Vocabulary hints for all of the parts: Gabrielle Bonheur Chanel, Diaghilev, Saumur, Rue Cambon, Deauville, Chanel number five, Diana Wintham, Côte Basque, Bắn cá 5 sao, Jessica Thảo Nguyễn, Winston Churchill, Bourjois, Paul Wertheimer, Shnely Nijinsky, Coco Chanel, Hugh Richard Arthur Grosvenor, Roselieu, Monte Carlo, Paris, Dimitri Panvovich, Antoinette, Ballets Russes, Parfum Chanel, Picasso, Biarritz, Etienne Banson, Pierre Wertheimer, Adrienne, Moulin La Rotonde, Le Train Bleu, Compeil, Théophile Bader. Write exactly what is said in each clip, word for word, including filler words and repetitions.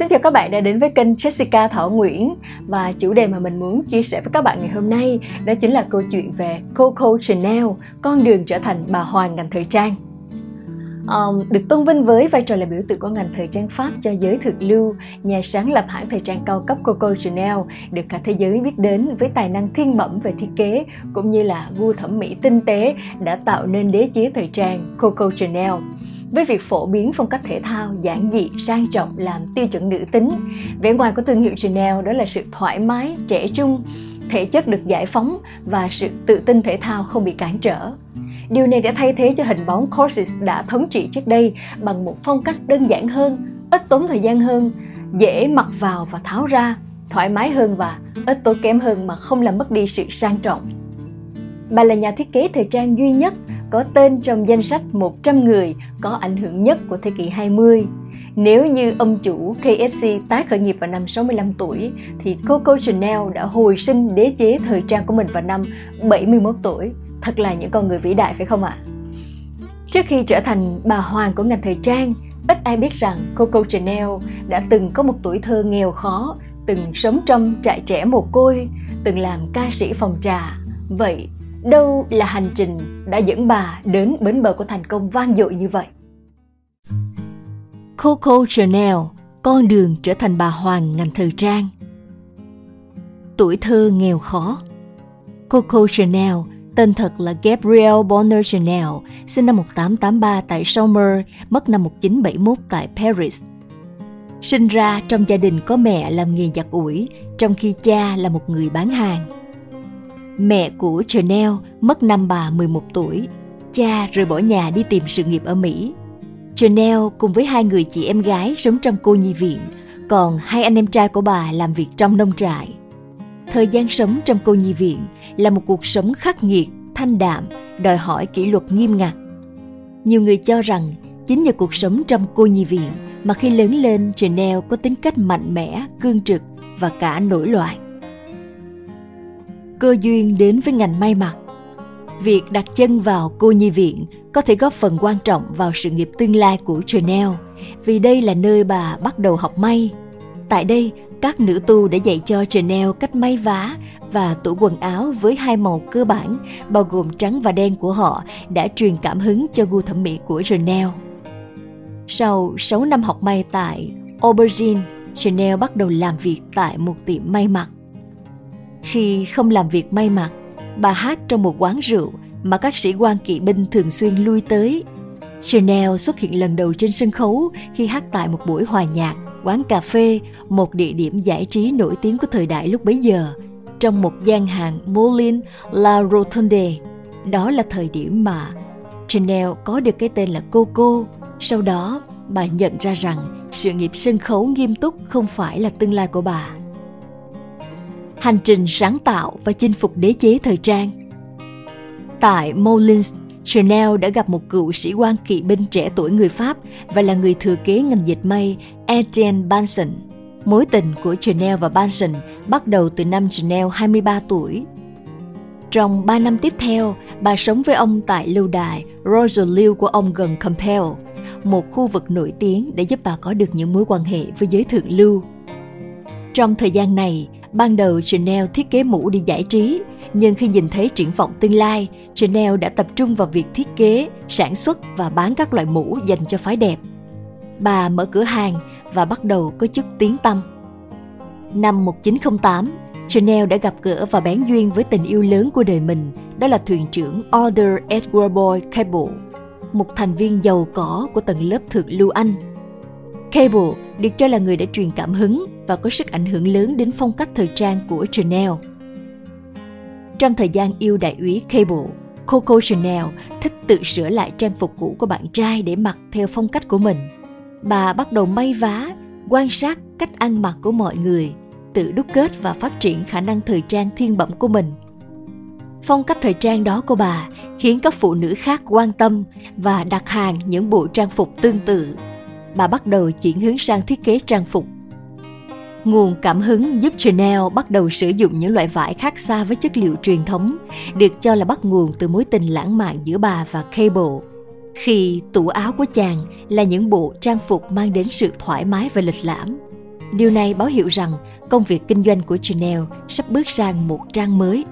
Xin chào các bạn đã đến với kênh Jessica Thảo Nguyễn. Và chủ đề mà mình muốn chia sẻ với các bạn ngày hôm nay đó chính là câu chuyện về Coco Chanel, con đường trở thành bà hoàng ngành thời trang. Um, được tôn vinh với vai trò là biểu tượng của ngành thời trang Pháp cho giới thượng lưu, nhà sáng lập hãng thời trang cao cấp Coco Chanel được cả thế giới biết đến với tài năng thiên bẩm về thiết kế cũng như là gu thẩm mỹ tinh tế đã tạo nên đế chế thời trang Coco Chanel. Với việc phổ biến phong cách thể thao giản dị, sang trọng làm tiêu chuẩn nữ tính, vẻ ngoài của thương hiệu Chanel đó là sự thoải mái, trẻ trung, thể chất được giải phóng và sự tự tin thể thao không bị cản trở. Điều này đã thay thế cho hình bóng corset đã thống trị trước đây bằng một phong cách đơn giản hơn, ít tốn thời gian hơn, dễ mặc vào và tháo ra, thoải mái hơn và ít tốn kém hơn mà không làm mất đi sự sang trọng. Bà là nhà thiết kế thời trang duy nhất có tên trong danh sách một trăm người có ảnh hưởng nhất của thế kỷ hai mươi. Nếu như ông chủ ca ép xê tái khởi nghiệp vào năm sáu mươi lăm tuổi, thì Coco Chanel đã hồi sinh đế chế thời trang của mình vào năm bảy mươi mốt tuổi. Thật là những con người vĩ đại phải không ạ? Trước khi trở thành bà hoàng của ngành thời trang, ít ai biết rằng Coco Chanel đã từng có một tuổi thơ nghèo khó, từng sống trong trại trẻ mồ côi, từng làm ca sĩ phòng trà. Vậy, đâu là hành trình đã dẫn bà đến bến bờ của thành công vang dội như vậy? Coco Chanel, con đường trở thành bà hoàng ngành thời trang. Tuổi thơ nghèo khó. Coco Chanel, tên thật là Gabrielle Bonheur Chanel, sinh năm một nghìn tám trăm tám mươi ba tại Saumur, mất năm một nghìn chín trăm bảy mươi mốt tại Paris. Sinh ra trong gia đình có mẹ làm nghề giặt ủi, trong khi cha là một người bán hàng. Mẹ của Chanel mất năm bà mười một tuổi, cha rời bỏ nhà đi tìm sự nghiệp ở Mỹ. Chanel cùng với hai người chị em gái sống trong cô nhi viện, còn hai anh em trai của bà làm việc trong nông trại. Thời gian sống trong cô nhi viện là một cuộc sống khắc nghiệt, thanh đạm, đòi hỏi kỷ luật nghiêm ngặt. Nhiều người cho rằng chính nhờ cuộc sống trong cô nhi viện mà khi lớn lên Chanel có tính cách mạnh mẽ, cương trực và cả nổi loạn. Cơ duyên đến với ngành may mặc. Việc đặt chân vào cô nhi viện có thể góp phần quan trọng vào sự nghiệp tương lai của Chanel, vì đây là nơi bà bắt đầu học may. Tại đây, các nữ tu đã dạy cho Chanel cách may vá và tủ quần áo với hai màu cơ bản, bao gồm trắng và đen của họ đã truyền cảm hứng cho gu thẩm mỹ của Chanel. Sau sáu năm học may tại Aubergine, Chanel bắt đầu làm việc tại một tiệm may mặc. Khi không làm việc may mặc, bà hát trong một quán rượu mà các sĩ quan kỵ binh thường xuyên lui tới. Chanel xuất hiện lần đầu trên sân khấu khi hát tại một buổi hòa nhạc, quán cà phê, một địa điểm giải trí nổi tiếng của thời đại lúc bấy giờ, trong một gian hàng Moulin La Rotonde. Đó là thời điểm mà Chanel có được cái tên là Coco. Sau đó, bà nhận ra rằng sự nghiệp sân khấu nghiêm túc không phải là tương lai của bà. Hành trình sáng tạo và chinh phục đế chế thời trang. Tại Moulins, Chanel đã gặp một cựu sĩ quan kỵ binh trẻ tuổi người Pháp và là người thừa kế ngành dệt may Etienne Banson. Mối tình của Chanel và Banson bắt đầu từ năm Chanel hai mươi ba tuổi. Trong ba năm tiếp theo, bà sống với ông tại lâu đài Roselieu của ông gần Compeil, một khu vực nổi tiếng để giúp bà có được những mối quan hệ với giới thượng lưu. Trong thời gian này, ban đầu Chanel thiết kế mũ đi giải trí, nhưng khi nhìn thấy triển vọng tương lai, Chanel đã tập trung vào việc thiết kế, sản xuất và bán các loại mũ dành cho phái đẹp. Bà mở cửa hàng và bắt đầu có chút tiếng tăm. Năm một nghìn chín trăm lẻ tám, Chanel đã gặp gỡ và bén duyên với tình yêu lớn của đời mình, đó là thuyền trưởng Arthur Edward Boy Cable, một thành viên giàu có của tầng lớp thượng lưu Anh. Cable được cho là người đã truyền cảm hứng và có sức ảnh hưởng lớn đến phong cách thời trang của Chanel. Trong thời gian yêu đại úy Cable, Coco Chanel thích tự sửa lại trang phục cũ của bạn trai để mặc theo phong cách của mình. Bà bắt đầu may vá, quan sát cách ăn mặc của mọi người, tự đúc kết và phát triển khả năng thời trang thiên bẩm của mình. Phong cách thời trang đó của bà khiến các phụ nữ khác quan tâm và đặt hàng những bộ trang phục tương tự. Bà bắt đầu chuyển hướng sang thiết kế trang phục. Nguồn cảm hứng giúp Chanel bắt đầu sử dụng những loại vải khác xa với chất liệu truyền thống, được cho là bắt nguồn từ mối tình lãng mạn giữa bà và Cable, khi tủ áo của chàng là những bộ trang phục mang đến sự thoải mái và lịch lãm. Điều này báo hiệu rằng công việc kinh doanh của Chanel sắp bước sang một trang mới.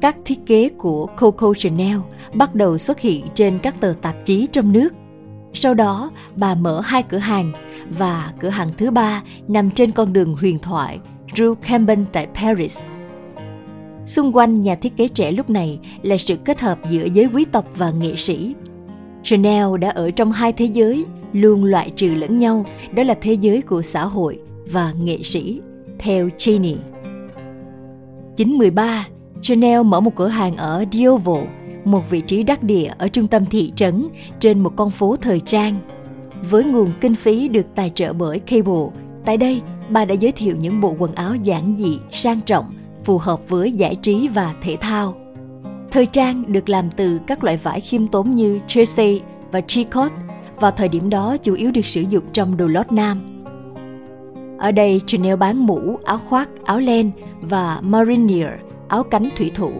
Các thiết kế của Coco Chanel bắt đầu xuất hiện trên các tờ tạp chí trong nước. Sau đó, bà mở hai cửa hàng và cửa hàng thứ ba nằm trên con đường huyền thoại Rue Cambon tại Paris. Xung quanh nhà thiết kế trẻ lúc này là sự kết hợp giữa giới quý tộc và nghệ sĩ. Chanel đã ở trong hai thế giới, luôn loại trừ lẫn nhau, đó là thế giới của xã hội và nghệ sĩ, theo Cheney. chín mười ba, Chanel mở một cửa hàng ở Deauville, một vị trí đắc địa ở trung tâm thị trấn trên một con phố thời trang. Với nguồn kinh phí được tài trợ bởi Cable, tại đây bà đã giới thiệu những bộ quần áo giản dị, sang trọng, phù hợp với giải trí và thể thao. Thời trang được làm từ các loại vải khiêm tốn như jersey và tricot, vào thời điểm đó chủ yếu được sử dụng trong đồ lót nam. Ở đây Chanel bán mũ, áo khoác, áo len và marinier, áo cánh thủy thủ.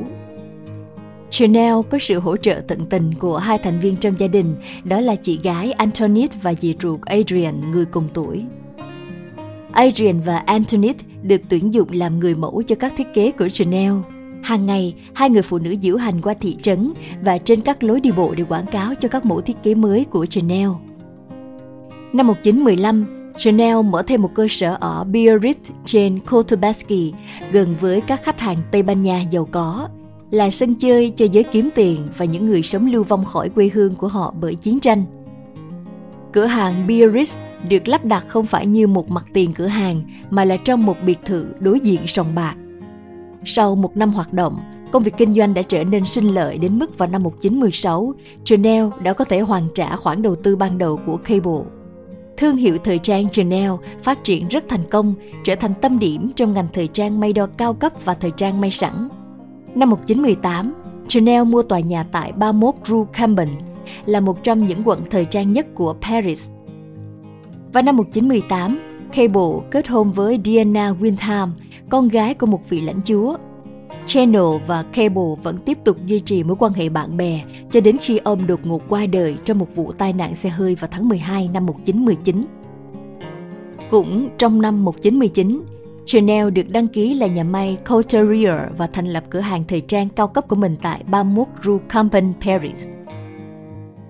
Chanel có sự hỗ trợ tận tình của hai thành viên trong gia đình, đó là chị gái Antoinette và dì ruột Adrienne, người cùng tuổi. Adrienne và Antoinette được tuyển dụng làm người mẫu cho các thiết kế của Chanel. Hàng ngày, hai người phụ nữ diễu hành qua thị trấn và trên các lối đi bộ để quảng cáo cho các mẫu thiết kế mới của Chanel. Năm một chín một lăm, Chanel mở thêm một cơ sở ở Biarritz trên Côte Basque, gần với các khách hàng Tây Ban Nha giàu có, là sân chơi cho giới kiếm tiền và những người sống lưu vong khỏi quê hương của họ bởi chiến tranh. Cửa hàng Biarritz được lắp đặt không phải như một mặt tiền cửa hàng, mà là trong một biệt thự đối diện sòng bạc. Sau một năm hoạt động, công việc kinh doanh đã trở nên sinh lợi đến mức vào năm một chín một sáu, Chanel đã có thể hoàn trả khoản đầu tư ban đầu của Cable. Thương hiệu thời trang Chanel phát triển rất thành công, trở thành tâm điểm trong ngành thời trang may đo cao cấp và thời trang may sẵn. Năm một chín một tám, Chanel mua tòa nhà tại ba mươi mốt Rue Cambon, là một trong những quận thời trang nhất của Paris. Vào năm một chín một tám, Cable kết hôn với Diana Wintham, con gái của một vị lãnh chúa. Chanel và Cable vẫn tiếp tục duy trì mối quan hệ bạn bè cho đến khi ông đột ngột qua đời trong một vụ tai nạn xe hơi vào tháng mười hai năm một chín một chín. Cũng trong năm một chín một chín, Chanel được đăng ký là nhà may couturier và thành lập cửa hàng thời trang cao cấp của mình tại ba mươi mốt Rue Cambon, Paris.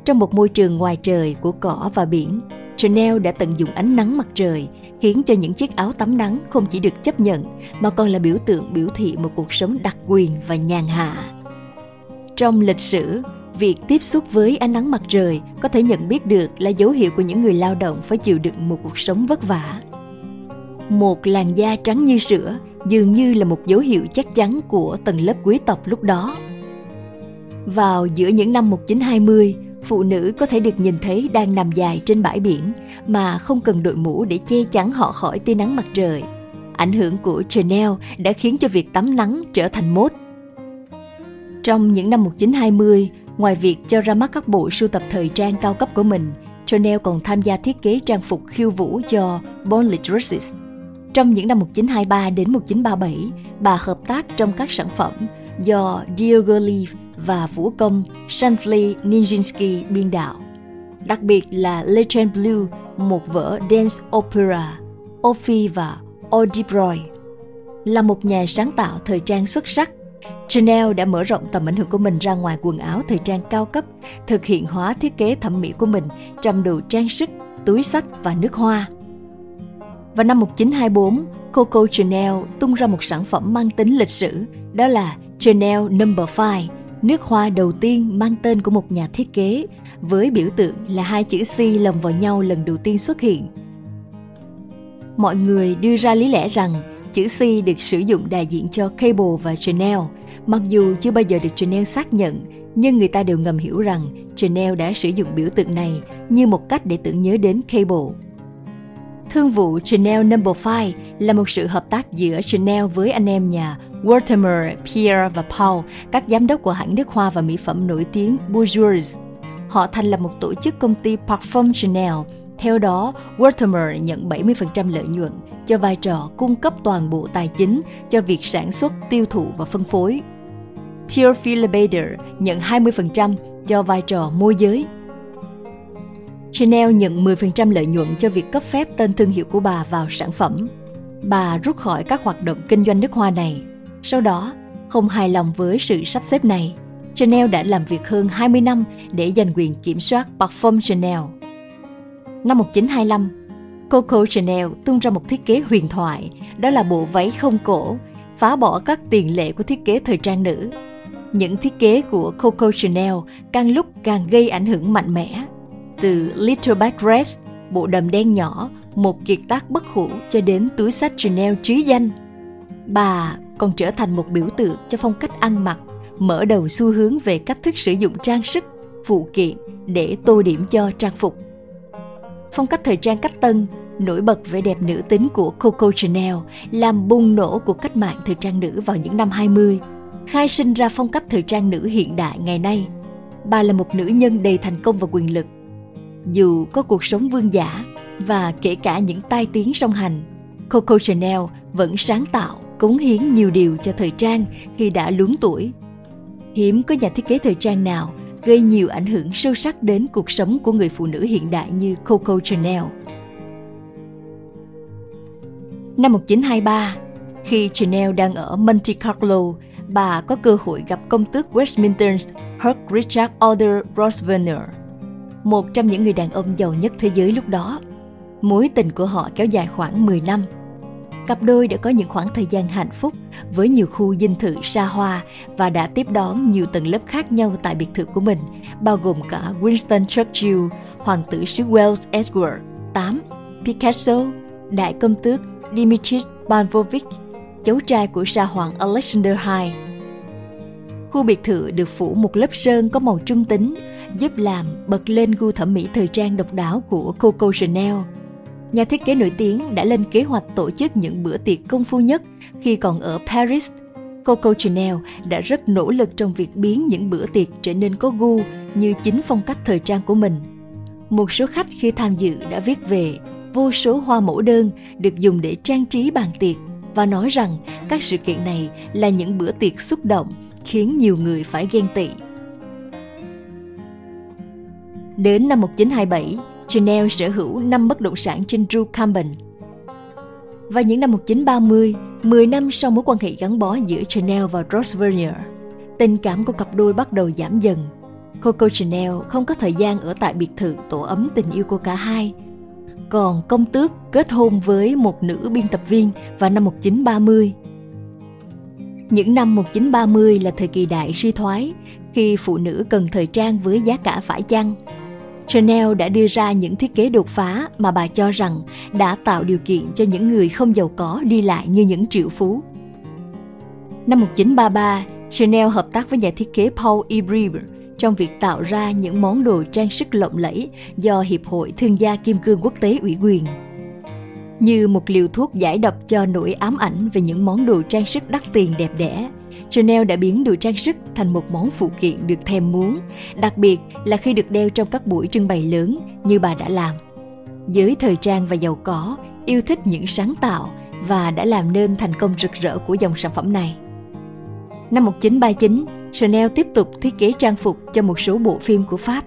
Trong một môi trường ngoài trời của cỏ và biển, Chanel đã tận dụng ánh nắng mặt trời, khiến cho những chiếc áo tắm nắng không chỉ được chấp nhận, mà còn là biểu tượng biểu thị một cuộc sống đặc quyền và nhàn hạ. Trong lịch sử, việc tiếp xúc với ánh nắng mặt trời có thể nhận biết được là dấu hiệu của những người lao động phải chịu đựng một cuộc sống vất vả. Một làn da trắng như sữa dường như là một dấu hiệu chắc chắn của tầng lớp quý tộc lúc đó. Vào giữa những năm một chín hai mươi, phụ nữ có thể được nhìn thấy đang nằm dài trên bãi biển mà không cần đội mũ để che chắn họ khỏi tia nắng mặt trời. Ảnh hưởng của Chanel đã khiến cho việc tắm nắng trở thành mốt. Trong những năm một chín hai mươi, ngoài việc cho ra mắt các bộ sưu tập thời trang cao cấp của mình, Chanel còn tham gia thiết kế trang phục khiêu vũ cho Ballets Russes. Trong những năm một chín hai ba đến một chín ba bảy, bà hợp tác trong các sản phẩm do Diaghilev và vũ công Shnely Nijinsky biên đạo, đặc biệt là Le Train Bleu, một vở dance opera, Ophi và Oedipeois. Là một nhà sáng tạo thời trang xuất sắc, Chanel đã mở rộng tầm ảnh hưởng của mình ra ngoài quần áo thời trang cao cấp, thực hiện hóa thiết kế thẩm mỹ của mình trong đồ trang sức, túi xách và nước hoa. Vào năm một chín hai bốn, Coco Chanel tung ra một sản phẩm mang tính lịch sử, đó là Chanel number five, nước hoa đầu tiên mang tên của một nhà thiết kế, với biểu tượng là hai chữ C lồng vào nhau lần đầu tiên xuất hiện. Mọi người đưa ra lý lẽ rằng chữ C được sử dụng đại diện cho Cable và Chanel. Mặc dù chưa bao giờ được Chanel xác nhận, nhưng người ta đều ngầm hiểu rằng Chanel đã sử dụng biểu tượng này như một cách để tưởng nhớ đến Cable. Thương vụ Chanel number five là một sự hợp tác giữa Chanel với anh em nhà Wertheimer, Pierre và Paul, các giám đốc của hãng nước hoa và mỹ phẩm nổi tiếng Bourjois. Họ thành lập một tổ chức công ty Parfum Chanel. Theo đó, Wertheimer nhận bảy mươi phần trăm lợi nhuận cho vai trò cung cấp toàn bộ tài chính cho việc sản xuất, tiêu thụ và phân phối. Théophile Bader nhận hai mươi phần trăm do vai trò môi giới. Chanel nhận mười phần trăm lợi nhuận cho việc cấp phép tên thương hiệu của bà vào sản phẩm. Bà rút khỏi các hoạt động kinh doanh nước hoa này. Sau đó, không hài lòng với sự sắp xếp này, Chanel đã làm việc hơn hai mươi năm để giành quyền kiểm soát Parfum Chanel. Năm một nghìn chín trăm hai mươi lăm, Coco Chanel tung ra một thiết kế huyền thoại, đó là bộ váy không cổ, phá bỏ các tiền lệ của thiết kế thời trang nữ. Những thiết kế của Coco Chanel càng lúc càng gây ảnh hưởng mạnh mẽ. Từ Little Black Dress, bộ đầm đen nhỏ, một kiệt tác bất hủ cho đến túi xách Chanel trí danh. Bà còn trở thành một biểu tượng cho phong cách ăn mặc, mở đầu xu hướng về cách thức sử dụng trang sức, phụ kiện để tô điểm cho trang phục. Phong cách thời trang cách tân, nổi bật vẻ đẹp nữ tính của Coco Chanel, làm bùng nổ cuộc cách mạng thời trang nữ vào những năm hai mươi, khai sinh ra phong cách thời trang nữ hiện đại ngày nay. Bà là một nữ nhân đầy thành công và quyền lực. Dù có cuộc sống vương giả và kể cả những tai tiếng song hành, Coco Chanel vẫn sáng tạo, cống hiến nhiều điều cho thời trang khi đã luống tuổi. Hiếm có nhà thiết kế thời trang nào gây nhiều ảnh hưởng sâu sắc đến cuộc sống của người phụ nữ hiện đại như Coco Chanel. Năm một nghìn chín trăm hai mươi ba, khi Chanel đang ở Monte Carlo, bà có cơ hội gặp công tước Westminster Hugh Richard Arthur Grosvenor, một trong những người đàn ông giàu nhất thế giới lúc đó. Mối tình của họ kéo dài khoảng mười năm. Cặp đôi đã có những khoảng thời gian hạnh phúc với nhiều khu dinh thự xa hoa và đã tiếp đón nhiều tầng lớp khác nhau tại biệt thự của mình, bao gồm cả Winston Churchill, hoàng tử xứ Wales Edward the eighth, Picasso, đại công tước Dimitri Panvovich, cháu trai của sa hoàng Alexander the second. Khu biệt thự được phủ một lớp sơn có màu trung tính, giúp làm bật lên gu thẩm mỹ thời trang độc đáo của Coco Chanel. Nhà thiết kế nổi tiếng đã lên kế hoạch tổ chức những bữa tiệc công phu nhất khi còn ở Paris. Coco Chanel đã rất nỗ lực trong việc biến những bữa tiệc trở nên có gu như chính phong cách thời trang của mình. Một số khách khi tham dự đã viết về vô số hoa mẫu đơn được dùng để trang trí bàn tiệc và nói rằng các sự kiện này là những bữa tiệc xúc động khiến nhiều người phải ghen tị. Đến năm một nghìn chín trăm hai mươi bảy, Chanel sở hữu năm bất động sản trên Rue Cambon. Vào những năm một nghìn chín trăm ba mươi, mười năm sau mối quan hệ gắn bó giữa Chanel và Grosvenor, tình cảm của cặp đôi bắt đầu giảm dần. Coco Chanel không có thời gian ở tại biệt thự tổ ấm tình yêu của cả hai. Còn công tước kết hôn với một nữ biên tập viên vào năm một nghìn chín trăm ba mươi. Những năm một nghìn chín trăm ba mươi là thời kỳ đại suy thoái, khi phụ nữ cần thời trang với giá cả phải chăng. Chanel đã đưa ra những thiết kế đột phá mà bà cho rằng đã tạo điều kiện cho những người không giàu có đi lại như những triệu phú. Năm một nghìn chín trăm ba mươi ba, Chanel hợp tác với nhà thiết kế Paul Wertheimer trong việc tạo ra những món đồ trang sức lộng lẫy do Hiệp hội Thương gia Kim cương Quốc tế ủy quyền. Như một liều thuốc giải độc cho nỗi ám ảnh về những món đồ trang sức đắt tiền đẹp đẽ, Chanel đã biến đồ trang sức thành một món phụ kiện được thèm muốn, đặc biệt là khi được đeo trong các buổi trưng bày lớn như bà đã làm. Giới thời trang và giàu có yêu thích những sáng tạo và đã làm nên thành công rực rỡ của dòng sản phẩm này. Năm một nghìn chín trăm ba mươi chín, Chanel tiếp tục thiết kế trang phục cho một số bộ phim của Pháp.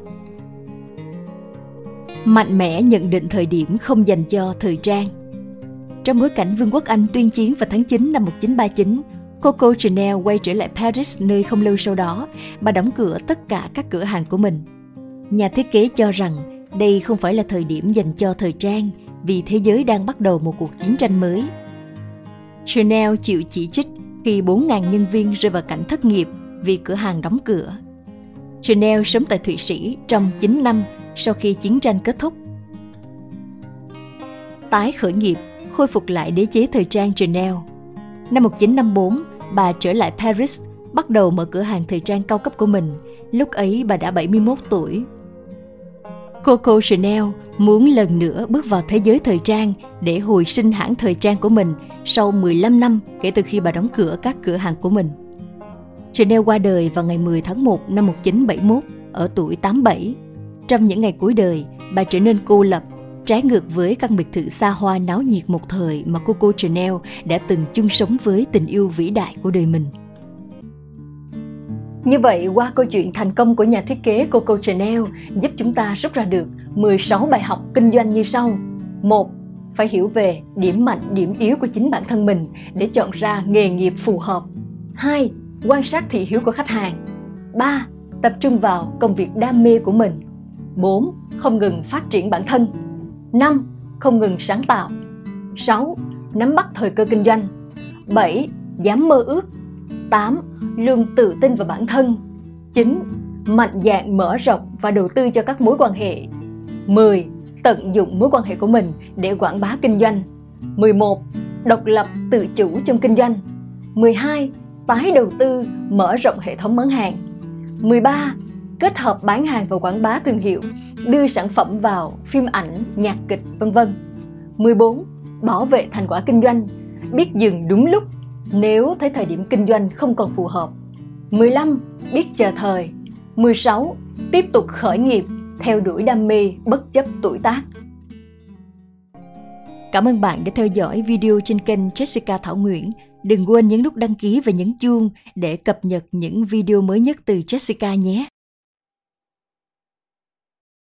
Mạnh mẽ nhận định thời điểm không dành cho thời trang. Trong bối cảnh Vương quốc Anh tuyên chiến vào tháng chín năm một nghìn chín trăm ba mươi chín, Coco Chanel quay trở lại Paris, nơi không lâu sau đó bà đóng cửa tất cả các cửa hàng của mình. Nhà thiết kế cho rằng đây không phải là thời điểm dành cho thời trang vì thế giới đang bắt đầu một cuộc chiến tranh mới. Chanel chịu chỉ trích khi bốn nghìn nhân viên rơi vào cảnh thất nghiệp vì cửa hàng đóng cửa. Chanel sống tại Thụy Sĩ trong chín năm sau khi chiến tranh kết thúc. Tái khởi nghiệp, khôi phục lại đế chế thời trang Chanel. Năm một nghìn chín trăm năm mươi tư, bà trở lại Paris, bắt đầu mở cửa hàng thời trang cao cấp của mình. Lúc ấy bà đã bảy mươi mốt tuổi. Coco Chanel muốn lần nữa bước vào thế giới thời trang để hồi sinh hãng thời trang của mình sau mười lăm năm kể từ khi bà đóng cửa các cửa hàng của mình. Chanel qua đời vào ngày mười tháng một năm một nghìn chín trăm bảy mươi mốt ở tuổi tám mươi bảy. Trong những ngày cuối đời, bà trở nên cô lập, trái ngược với căn biệt thự xa hoa náo nhiệt một thời mà Coco Chanel đã từng chung sống với tình yêu vĩ đại của đời mình. Như vậy, qua câu chuyện thành công của nhà thiết kế Coco Chanel giúp chúng ta rút ra được mười sáu bài học kinh doanh như sau. một. Phải hiểu về điểm mạnh, điểm yếu của chính bản thân mình để chọn ra nghề nghiệp phù hợp. hai. Quan sát thị hiếu của khách hàng. ba. Tập trung vào công việc đam mê của mình. bốn. Không ngừng phát triển bản thân. năm. Không ngừng sáng tạo. sáu. Nắm bắt thời cơ kinh doanh. bảy. Dám mơ ước. tám. Luôn tự tin vào bản thân. chín. Mạnh dạn mở rộng và đầu tư cho các mối quan hệ. mười. Tận dụng mối quan hệ của mình để quảng bá kinh doanh. mười một. Độc lập tự chủ trong kinh doanh. mười hai. Tái đầu tư, mở rộng hệ thống bán hàng. mười ba. Kết hợp bán hàng và quảng bá thương hiệu, đưa sản phẩm vào phim ảnh, nhạc kịch, vân vân. mười bốn. Bảo vệ thành quả kinh doanh, biết dừng đúng lúc nếu thấy thời điểm kinh doanh không còn phù hợp. mười lăm. Biết chờ thời. mười sáu. Tiếp tục khởi nghiệp, theo đuổi đam mê bất chấp tuổi tác. Cảm ơn bạn đã theo dõi video trên kênh Jessica Thảo Nguyễn. Đừng quên nhấn nút đăng ký và nhấn chuông để cập nhật những video mới nhất từ Jessica nhé.